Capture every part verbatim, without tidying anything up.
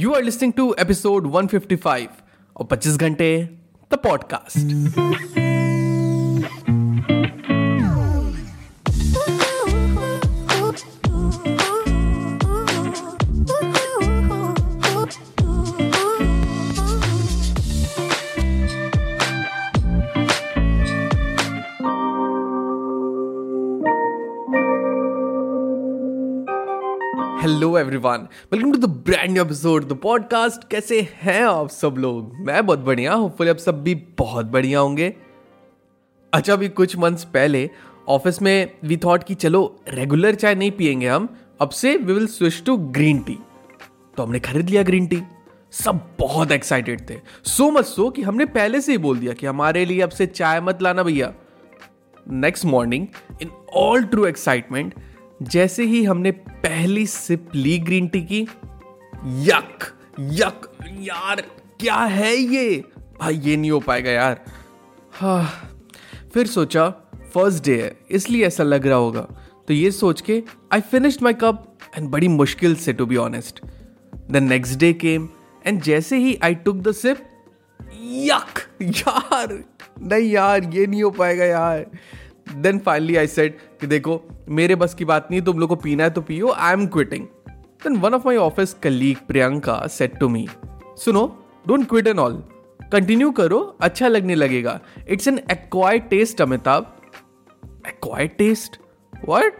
You are listening to episode one fifty-five और पच्चीस घंटे the podcast. Hello everyone, welcome to the brand new episode the podcast. कैसे हैं आप सब लोग? मैं बहुत बढ़िया, होपफुली आप सब भी बहुत बढ़िया होंगे। अच्छा, अभी कुछ मंथ्स पहले ऑफिस में वी थॉट कि चलो रेगुलर चाय नहीं पियेंगे हम, अब से we will switch to green tea. तो हमने खरीद लिया ग्रीन टी, सब बहुत एक्साइटेड थे, सो मच सो कि हमने पहले से ही बोल दिया कि हमारे लिए अब से चाय मत लाना भैया। Next morning in all true excitement जैसे ही हमने पहली सिप ली ग्रीन टी की, यक यक यार क्या है ये भाई, ये नहीं हो पाएगा यार। हाँ, फिर सोचा फर्स्ट डे है इसलिए ऐसा लग रहा होगा, तो ये सोच के I finished my cup and बड़ी मुश्किल से to be honest. The next day came and जैसे ही आई टुक द सिप, यक यार नहीं यार ये नहीं हो पाएगा यार। Then finally I said कि देखो मेरे बस की बात नहीं, तुम लोग को पीना है तो पियो, I am quitting. Then one of my office colleague Priyanka said to me, सुनो don't quit and all, continue करो, अच्छा लगने लगेगा। It's an acquired taste Amitabh. Acquired taste? What?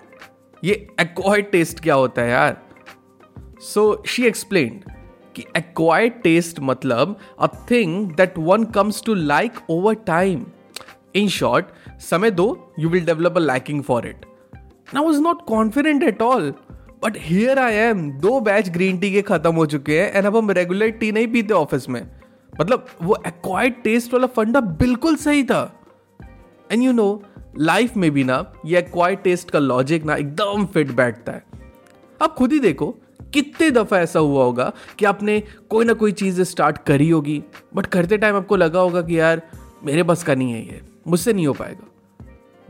ये acquired taste क्या होता है यार? So she explained कि acquired taste मतलब a thing that one comes to like over time. In short, समय दो, you will develop a liking for it. And I was not confident at all, but here I am. दो batch green tea के खत्म हो चुके हैं and अब हम रेगुलर टी नहीं पीते ऑफिस में। मतलब वो acquired taste वाला फंडा बिल्कुल सही था। एंड यू नो लाइफ में भी ना ये acquired taste का लॉजिक ना एकदम फिट बैठता है। आप खुद ही देखो कितने दफ़ा ऐसा हुआ होगा कि आपने कोई ना कोई चीज़ स्टार्ट करी होगी, बट करते टाइम आपको लगा होगा कि यार मेरे बस का नहीं है, ये मुझसे नहीं हो पाएगा,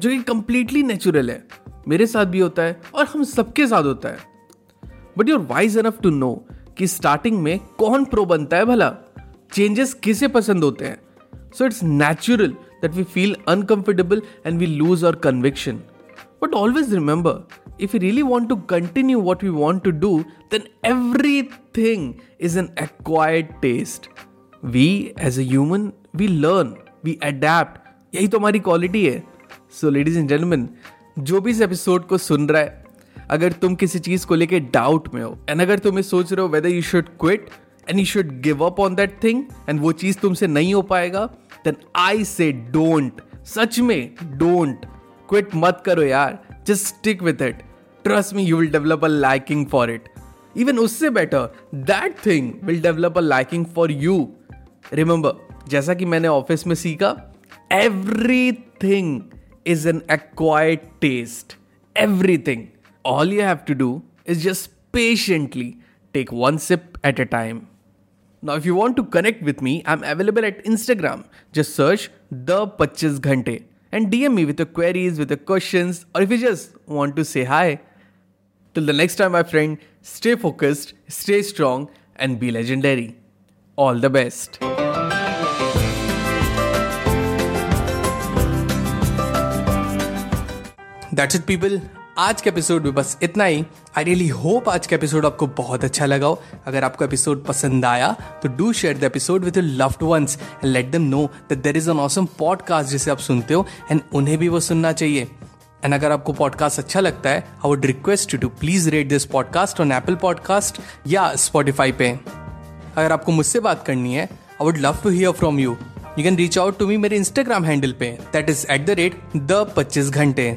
जो कि कंप्लीटली नेचुरल है। मेरे साथ भी होता है और हम सबके साथ होता है। But you're wise enough to know कि स्टार्टिंग में कौन प्रो बनता है भला, चेंजेस किसे पसंद होते हैं। So it's natural that we feel uncomfortable and we lose our conviction. But always remember, if you really want to continue what we want to do, then everything is an acquired taste. We as a human we learn, we adapt, यही तो हमारी quality है। So ladies and gentleman, जो भी इस episode को सुन रहा है, अगर तुम किसी चीज़ को लेके डाउट में हो एंड अगर तुम ये सोच रहे हो whether you should quit and you should give up on that thing and वो चीज़ तुमसे नहीं हो पाएगा, देन आई से डोंट, सच में डोंट क्विट मत करो यार, just stick with it. Trust me, you will develop a liking for it. Even उससे better, that thing will develop a liking for you. Remember, जैसा कि मैंने ऑफिस में सीखा, everything is an acquired taste. Everything. All you have to do is just patiently take one sip at a time. Now, if you want to connect with me, I'm available at Instagram. Just search the twenty-five Ghante and D M me with your queries, with your questions, or if you just want to say hi. Till the next time, my friend, stay focused, stay strong, and be legendary. All the best. That's it people, आज के episode में बस इतना ही। I really hope आज का episode आपको बहुत अच्छा लगा हो। अगर आपको एपिसोड पसंद आया तो do share the episode with your loved ones and let them know that there is an awesome podcast जिसे आप सुनते हो एंड उन्हें भी वो सुनना चाहिए। एंड अगर आपको पॉडकास्ट अच्छा लगता है, I would request you to please rate this podcast on Apple podcast या स्पॉटिफाई पे। अगर आपको मुझसे बात करनी है, I would love to hear from you. You can reach out to me मेरे इंस्टाग्राम हैंडल पे, that is at the rate the पच्चीस घंटे।